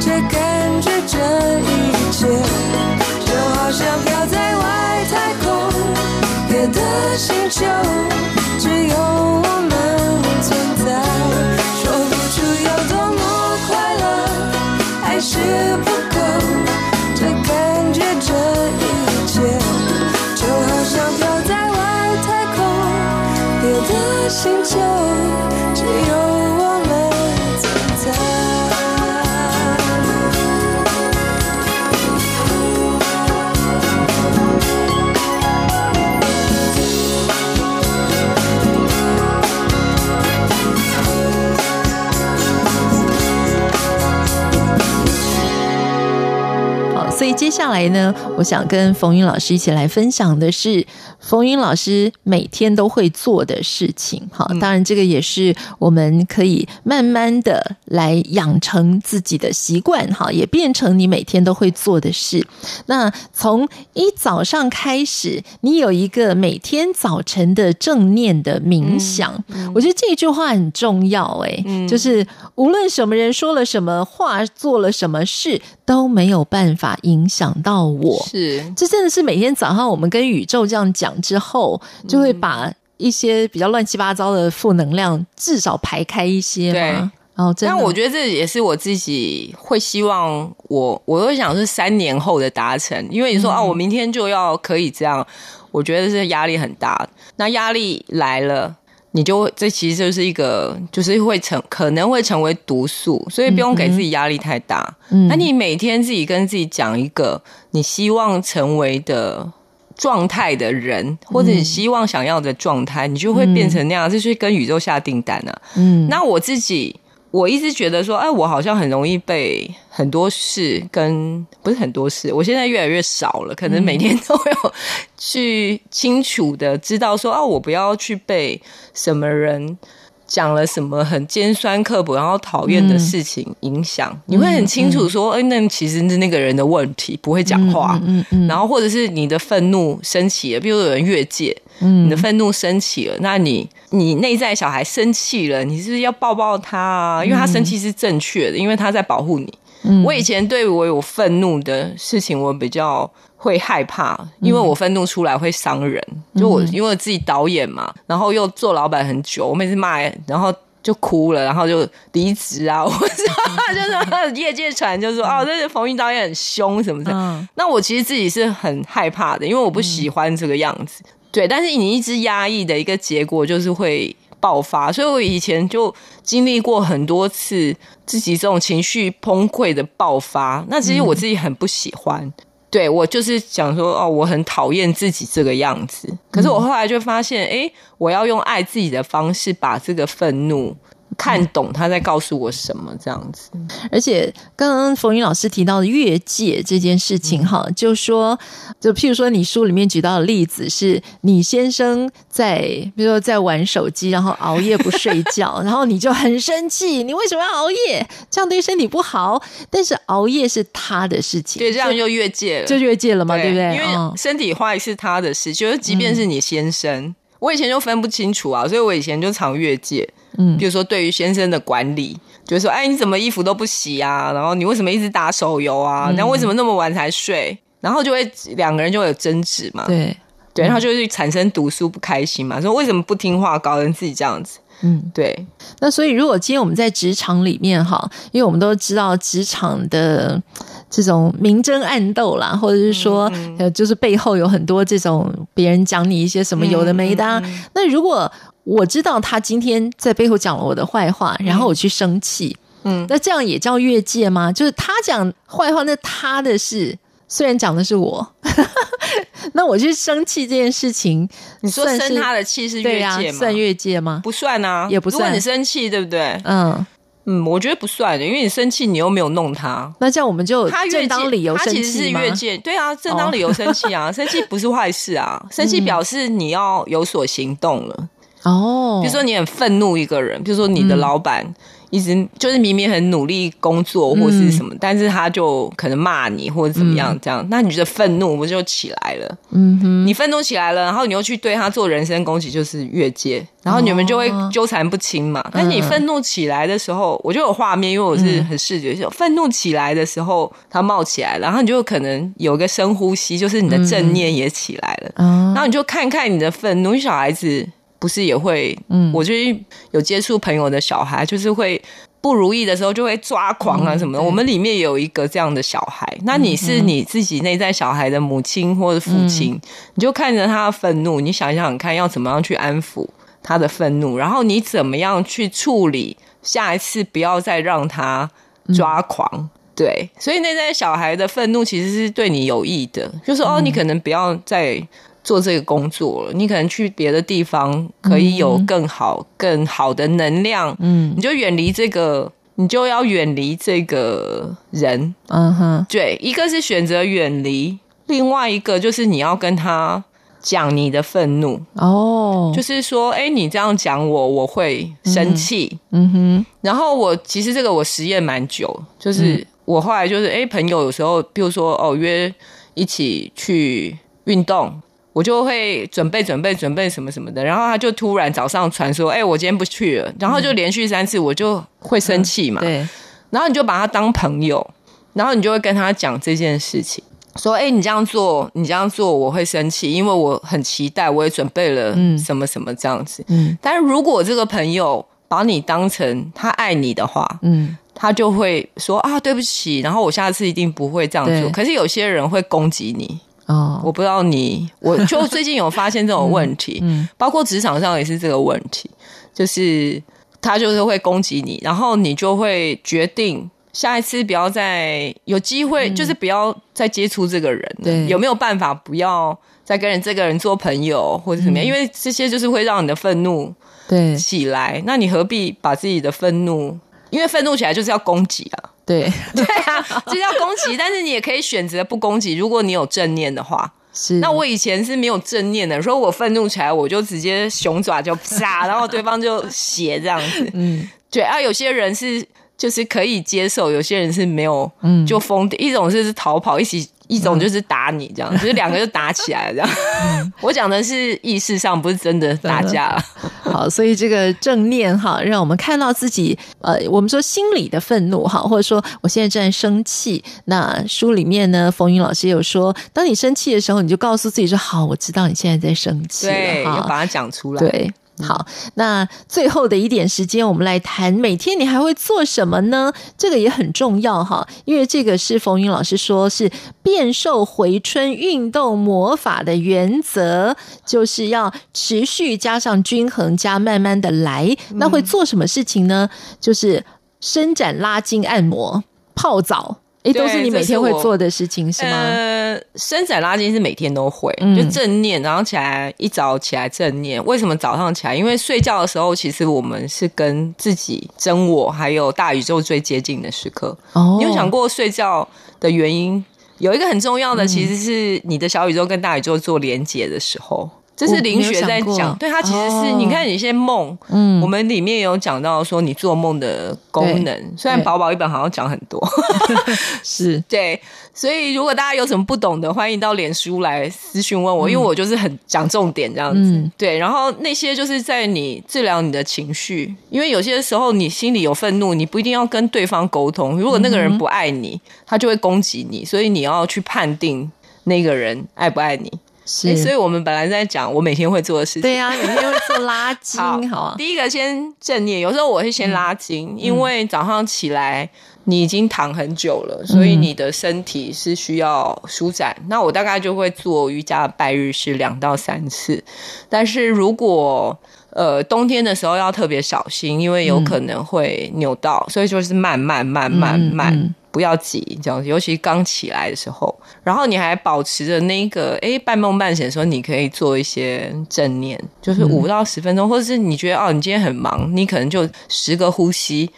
这感觉这一切好像飘在外太空，别的星球只有我们存在，说不出有多么快乐，还是不够，这感觉这一切就好像飘在外太空，别的星球只有我们存在。所以接下来呢，我想跟冯云老师一起来分享的是冯云老师每天都会做的事情。好，当然这个也是我们可以慢慢的来养成自己的习惯，好，也变成你每天都会做的事。那从一早上开始，你有一个每天早晨的正念的冥想，我觉得这句话很重要，就是无论什么人说了什么话，做了什么事，都没有办法影响到我。是，这真的是每天早上我们跟宇宙这样讲之后，就会把一些比较乱七八糟的负能量至少排开一些嘛。对，真的。但我觉得这也是我自己会希望我会想是3年后的达成，因为你说我明天就要可以这样，我觉得是压力很大。那压力来了，你就这其实就是一个，就是会可能会成为毒素，所以不用给自己压力太大。那你每天自己跟自己讲一个你希望成为的状态的人，或者你希望想要的状态，你就会变成那样，这就是跟宇宙下订单啊。那我自己我一直觉得说，哎，我好像很容易被很多事跟不是很多事，我现在越来越少了，可能每天都有去清楚的知道说，啊，我不要去被什么人讲了什么很尖酸刻薄然后讨厌的事情影响，你会很清楚说，哎，那其实是那个人的问题，不会讲话，然后或者是你的愤怒升起了，比如有人越界，你的愤怒升起了，那你内在小孩生气了，你是不是要抱抱他啊？因为他生气是正确的，因为他在保护你。我以前对我有愤怒的事情我比较会害怕，因为我愤怒出来会伤人，就我因为我自己导演嘛，然后又做老板很久，我每次骂然后就哭了，然后就离职啊，我知道就是业界传就说哦，这是冯玉导演很凶什么的，那我其实自己是很害怕的，因为我不喜欢这个样子，对，但是你一直压抑的一个结果就是会爆发，所以我以前就经历过很多次自己这种情绪崩溃的爆发，那其实我自己很不喜欢，对，我就是想说哦，我很讨厌自己这个样子，可是我后来就发现，诶，我要用爱自己的方式把这个愤怒看懂他在告诉我什么这样子。而且刚刚冯云老师提到的越界这件事情哈，就说就譬如说你书里面举到的例子是你先生在比如说在玩手机然后熬夜不睡觉然后你就很生气，你为什么要熬夜，这样对身体不好，但是熬夜是他的事情，对，这样就越界了，就越界了嘛， 对不对？因为身体坏是他的事，就是即便是你先生，我以前就分不清楚啊，所以我以前就常越界，比如说对于先生的管理，就是说，哎，你怎么衣服都不洗啊？然后你为什么一直打手游啊？然后为什么那么晚才睡？然后就会两个人就会有争执嘛，对，然后就会产生读书不开心嘛，说为什么不听话，搞成自己这样子。对。那所以如果今天我们在职场里面哈，因为我们都知道职场的这种明争暗斗啦，或者是说就是背后有很多这种别人讲你一些什么有的没的啊，那如果我知道他今天在背后讲了我的坏话，然后我去生气，那这样也叫越界吗？就是他讲坏话，那他的事，虽然讲的是我那我去生气这件事情，你说生他的气是越界吗？算越界吗？不算啊，也不算。如果你生气，对不对？我觉得不算的，因为你生气你又没有弄他，那这样我们就正当理由生气吗？他其实是越界，对啊，正当理由生气啊，生气不是坏事啊，生气表示你要有所行动了。比如说你很愤怒一个人，比如说你的老板一直就是明明很努力工作或是什么，但是他就可能骂你或者怎么样这样，那你的愤怒不就起来了？你愤怒起来了，然后你又去对他做人身攻击，就是越界，然后你们就会纠缠不清嘛。但是你愤怒起来的时候，我就有画面，因为我是很视觉，愤怒起来的时候他冒起来了，然后你就可能有个深呼吸，就是你的正念也起来了，然后你就看看你的愤怒，小孩子不是也会，我就是有接触朋友的小孩，就是会不如意的时候就会抓狂啊什么的，我们里面有一个这样的小孩，那你是你自己内在小孩的母亲或者父亲，你就看着他的愤怒，你想一想看要怎么样去安抚他的愤怒，然后你怎么样去处理，下一次不要再让他抓狂。对，所以内在小孩的愤怒其实是对你有益的，就是哦，你可能不要再做这个工作了，你可能去别的地方可以有更好的能量，你就远离这个，你就要远离这个人，对，一个是选择远离，另外一个就是你要跟他讲你的愤怒，就是说，哎，你这样讲我会生气，然后我其实这个我实验蛮久，就是我后来就是，哎，朋友有时候，比如说哦约一起去运动。我就会准备什么什么的，然后他就突然早上传说，哎，我今天不去了，然后就连续3次，我就会生气嘛。对，然后你就把他当朋友，然后你就会跟他讲这件事情，说，哎，你这样做我会生气，因为我很期待，我也准备了什么什么这样子。但是如果这个朋友把你当成他爱你的话，他就会说啊，对不起，然后我下次一定不会这样做。可是有些人会攻击你。我不知道你，我就最近有发现这种问题，包括职场上也是这个问题，就是他就是会攻击你，然后你就会决定下一次不要再有机会，就是不要再接触这个人了，有没有办法不要再跟这个人做朋友或者怎么样，因为这些就是会让你的愤怒起来，那你何必把自己的愤怒因为愤怒起来就是要攻击啊。对对啊，就是要攻击，但是你也可以选择不攻击，如果你有正念的话。是，那我以前是没有正念的，说我愤怒起来我就直接熊爪就啪，然后对方就血这样子。嗯，对啊，有些人是就是可以接受，有些人是没有，就疯掉。一种是逃跑，一种就是打你这样，就是两个就打起来这样。我讲的是意识上，不是真的打架了。好，所以这个正念哈，让我们看到自己我们说心理的愤怒哈，或者说我现在正在生气。那书里面呢，冯云老师有说，当你生气的时候，你就告诉自己说：“好，我知道你现在在生气了。”对，要把它讲出来。对。好，那最后的一点时间，我们来谈每天你还会做什么呢？这个也很重要哈，因为这个是冯云老师说是变瘦回春运动魔法的原则，就是要持续加上均衡加慢慢的来。那会做什么事情呢？就是伸展、拉筋、按摩、泡澡。欸、都是你每天会做的事情是吗？伸展拉筋是每天都会，就正念，然后起来一早起来正念。为什么早上起来？因为睡觉的时候，其实我们是跟自己、真我还有大宇宙最接近的时刻。哦，你有想过睡觉的原因？有一个很重要的，其实是你的小宇宙跟大宇宙做连结的时候。这是灵学在讲，对，它其实是你看有些梦，我们里面有讲到说你做梦的功能，虽然薄薄一本好像讲很多，是对，所以如果大家有什么不懂的，欢迎到脸书来私讯问我，因为我就是很讲重点这样子，对，然后那些就是在你治疗你的情绪，因为有些时候你心里有愤怒，你不一定要跟对方沟通，如果那个人不爱你，他就会攻击你，所以你要去判定那个人爱不爱你。是，所以我们本来在讲我每天会做的事情。对啊，每天会做拉筋。好啊，第一个先正念，有时候我会先拉筋，因为早上起来你已经躺很久了，所以你的身体是需要舒展。那我大概就会做瑜伽的拜日式2到3次，但是如果冬天的时候要特别小心，因为有可能会扭到，所以就是慢慢。不要急这样，尤其刚起来的时候，然后你还保持着那个半梦半醒说你可以做一些正念，就是5到10分钟，或者是你觉得你今天很忙，你可能就10个呼吸，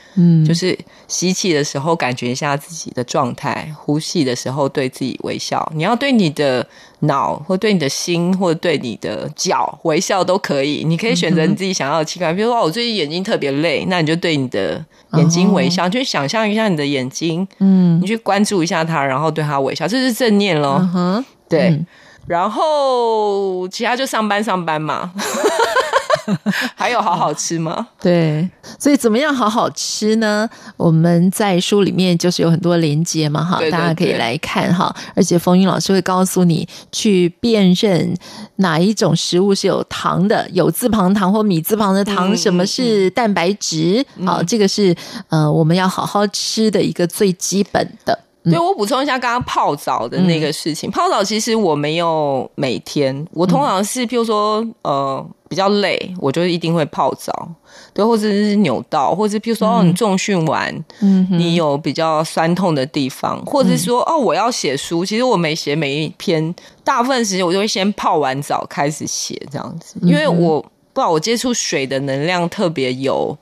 就是吸气的时候感觉一下自己的状态，呼气的时候对自己微笑，你要对你的脑或对你的心或对你的脚微笑都可以，你可以选择你自己想要的器官，比如说我最近眼睛特别累，那你就对你的眼睛微笑，就想象一下你的眼睛，你去关注一下它，然后对它微笑，这是正念咯。对，然后其他就上班嘛。还有好好吃吗？对，所以怎么样好好吃呢？我们在书里面就是有很多连结嘛，哈，大家可以来看哈。而且冯云老师会告诉你去辨认哪一种食物是有糖的，有字旁糖或米字旁的糖，什么是蛋白质。好，这个是我们要好好吃的一个最基本的。对，我补充一下刚刚泡澡的那个事情，泡澡其实我没有每天，我通常是譬如说比较累我就一定会泡澡，对，或者是扭到，或者是譬如说你重训完你有比较酸痛的地方，或者是说我要写书，其实我没写每一篇，大部分时间我就会先泡完澡开始写这样子，因为我不知道我接触水的能量特别有，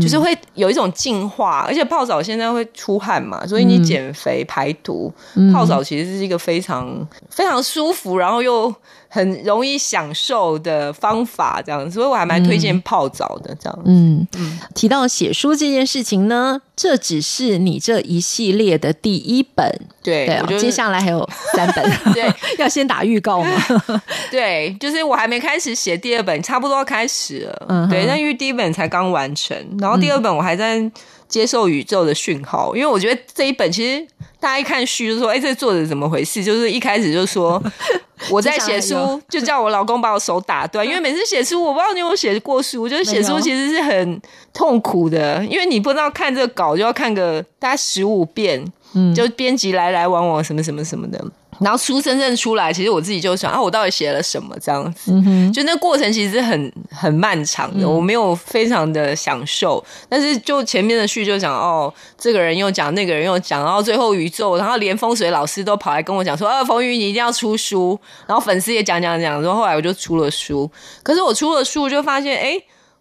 就是会有一种净化，而且泡澡现在会出汗嘛，所以你减肥排毒，泡澡其实是一个非常非常舒服，然后又很容易享受的方法这样，所以我还蛮推荐泡澡的这样。提到写书这件事情呢，这只是你这一系列的第一本。对，我接下来还有3本。对，要先打预告嘛。对，就是我还没开始写第二本，差不多要开始了。对，但因为第一本才刚完成，然后第二本我还在接受宇宙的讯号，因为我觉得这一本其实大家一看序就说这作者怎么回事，就是一开始就说我在写书，就叫我老公把我手打断，因为每次写书，我不知道你有写过书，就是写书其实是很痛苦的，因为你不知道看这个稿就要看个大概15遍，就编辑来往往什么什么什么的，然后书真正出来，其实我自己就想我到底写了什么这样子，就那过程其实很漫长的，我没有非常的享受，但是就前面的序就讲这个人又讲那个人又讲，然后最后宇宙，然后连风水老师都跑来跟我讲说冯云你一定要出书，然后粉丝也讲，然后后来我就出了书，可是我出了书就发现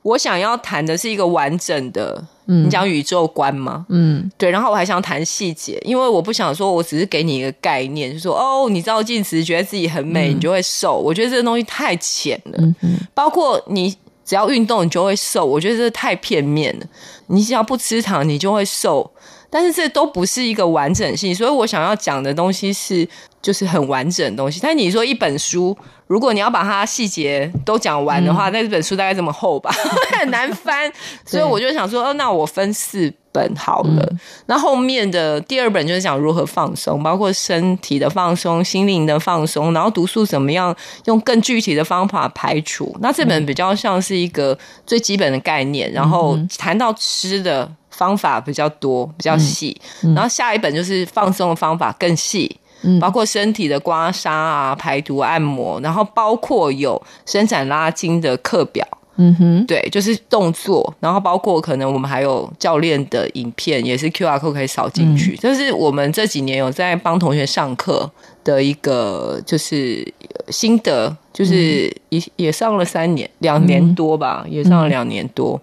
我想要谈的是一个完整的你讲宇宙观嘛，嗯，对，然后我还想谈细节，因为我不想说我只是给你一个概念，就说哦，你照镜子觉得自己很美，你就会瘦，我觉得这个东西太浅了，包括你只要运动你就会瘦，我觉得这太片面了，你只要不吃糖你就会瘦，但是这都不是一个完整性，所以我想要讲的东西是就是很完整的东西。但你说一本书如果你要把它细节都讲完的话，那本书大概这么厚吧很难翻所以我就想说、那我分4本好了，那后面的第2本就是讲如何放松，包括身体的放松、心灵的放松，然后毒素怎么样用更具体的方法排除，那这本比较像是一个最基本的概念，然后谈到吃的方法比较多比较细，然后下一本就是放松的方法更细，包括身体的刮痧啊、排毒按摩，然后包括有伸展拉筋的课表，对，就是动作，然后包括可能我们还有教练的影片，也是 QR code 可以扫进去，这是我们这几年有在帮同学上课的一个就是心得，就是也上了3年2年多吧，也上了2年多。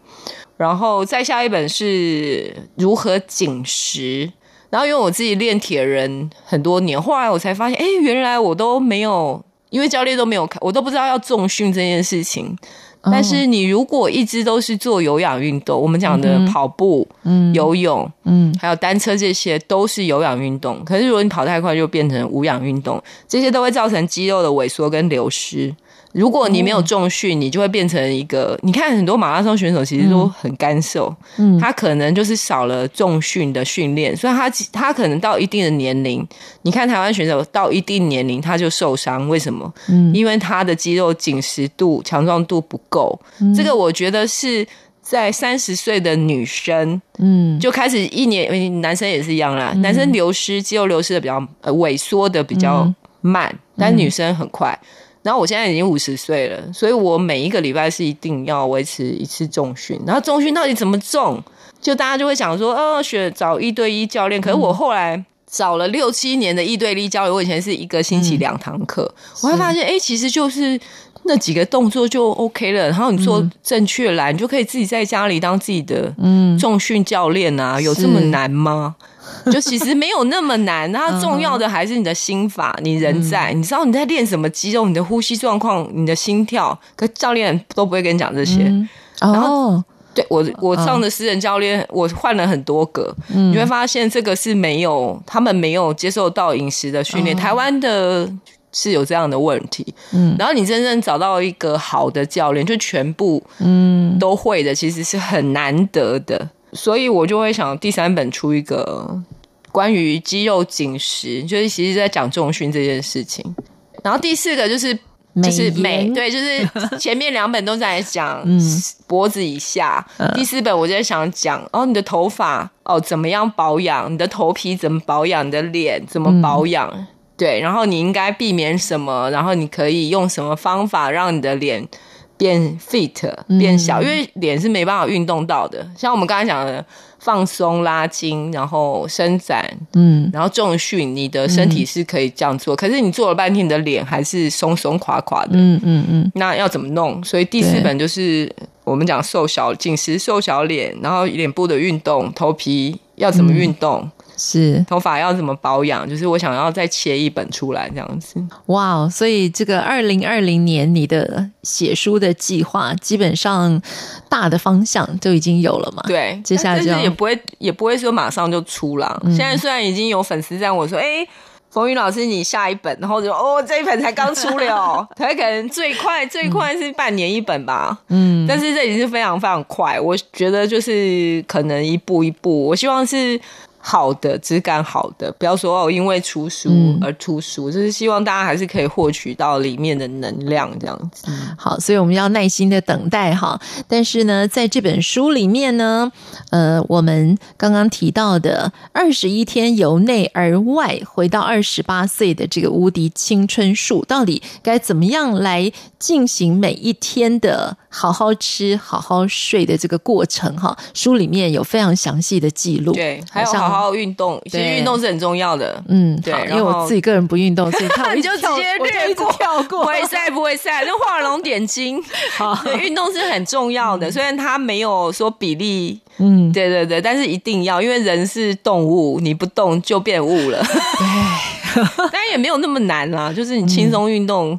然后再下一本是如何紧实，然后因为我自己练铁人很多年，后来我才发现原来我都没有，因为教练都没有看，我都不知道要重训这件事情，但是你如果一直都是做有氧运动，我们讲的跑步、游泳、还有单车，这些都是有氧运动，可是如果你跑太快就变成无氧运动，这些都会造成肌肉的萎缩跟流失，如果你没有重训，你就会变成一个，你看很多马拉松选手其实都很干瘦，他可能就是少了重训的训练，所以他可能到一定的年龄，你看台湾选手到一定年龄他就受伤，为什么？因为他的肌肉紧实度、强壮度不够，这个我觉得是在30岁的女生，就开始一年，男生也是一样啦，男生流失肌肉流失的比较萎缩的比较慢，但女生很快。然后我现在已经50岁了，所以我每一个礼拜是一定要维持一次重训，然后重训到底怎么重，就大家就会想说找一对一教练，可是我后来找了6-7年的一对一教练，我以前是一个星期2堂课，我会发现其实就是那几个动作就 OK 了，然后你做正确来，你就可以自己在家里当自己的重训教练啊，有这么难吗？就其实没有那么难，它重要的还是你的心法，你人在，你知道你在练什么肌肉，你的呼吸状况，你的心跳，可教练都不会跟你讲这些。然后对我上的私人教练，我换了很多个，你会发现这个是没有，他们没有接受到饮食的训练，台湾的是有这样的问题，然后你真正找到一个好的教练，就全部都会的，其实是很难得的。所以我就会想第3本出一个关于肌肉紧实，就是其实在讲重训这件事情。然后第4个就是美，对，就是前面2本都在讲脖子以下，第4本我就想讲你的头发怎么样保养，你的头皮怎么保养，你的脸怎么保养，对，然后你应该避免什么，然后你可以用什么方法让你的脸变 fit 变小，因为脸是没办法运动到的，像我们刚才讲的放松拉筋，然后伸展，然后重训，你的身体是可以这样做，可是你做了半天你的脸还是松松垮垮的，那要怎么弄？所以第4本就是我们讲瘦小紧实瘦小脸，然后脸部的运动，头皮要怎么运动，是头发要怎么保养，就是我想要再切一本出来这样子。哇所以这个2020年你的写书的计划基本上大的方向就已经有了嘛？对，接下来就也不会说马上就出了，现在虽然已经有粉丝在我说冯云老师你下一本，然后就这一本才刚出了他可能最快是半年1本吧，但是这已经是非常非常快，我觉得就是可能一步一步，我希望是好的质感，好的，不要说因为出书而出书，就是希望大家还是可以获取到里面的能量这样子。好，所以我们要耐心的等待哈。但是呢，在这本书里面呢，我们刚刚提到的21天由内而外回到28岁的这个无敌青春树，到底该怎么样来进行每一天的好好吃、好好睡的这个过程哈？书里面有非常详细的记录，对，还有好好好好运动，其实运动是很重要的。嗯，对，因为我自己个人不运动，所以你就直接略过，跳过，不会晒，不会晒，就画龙点睛。好，运动是很重要的，虽然它没有说比例，嗯，对对对，但是一定要，因为人是动物，你不动就变物了。对。但也没有那么难啦，就是你轻松运动，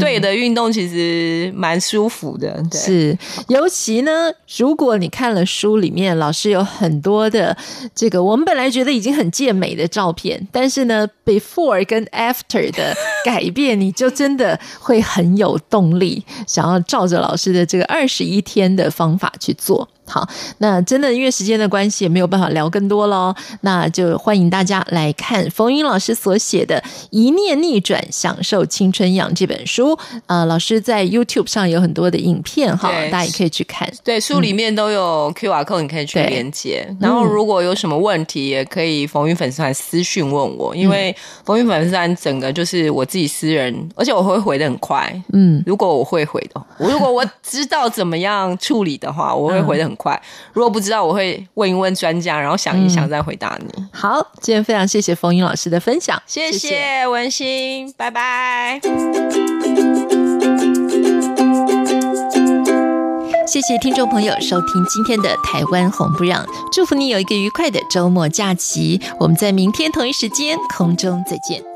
对的运动其实蛮舒服的。对，是，尤其呢，如果你看了书里面，老师有很多的这个我们本来觉得已经很健美的照片，但是呢 before 跟 after 的改变，你就真的会很有动力，想要照着老师的这个21天的方法去做。好，那真的因为时间的关系也没有办法聊更多咯，那就欢迎大家来看冯云老师所写的《一念逆转享受青春氧》这本书。老师在 YouTube 上有很多的影片，好，大家也可以去看。对，书里面都有 QR Code， 你可以去连接，然后如果有什么问题也可以冯云粉丝团私讯问我，因为冯云粉丝团整个就是我自己私人，而且我会回得很快。嗯，如果我会回的，如果我知道怎么样处理的话，我会回得很快。如果不知道，我会问一问专家，然后想一想再回答你。好，今天非常谢谢冯云老师的分享，谢谢文心，拜拜。谢谢听众朋友收听今天的台湾红不让，祝福你有一个愉快的周末假期，我们在明天同一时间空中再见。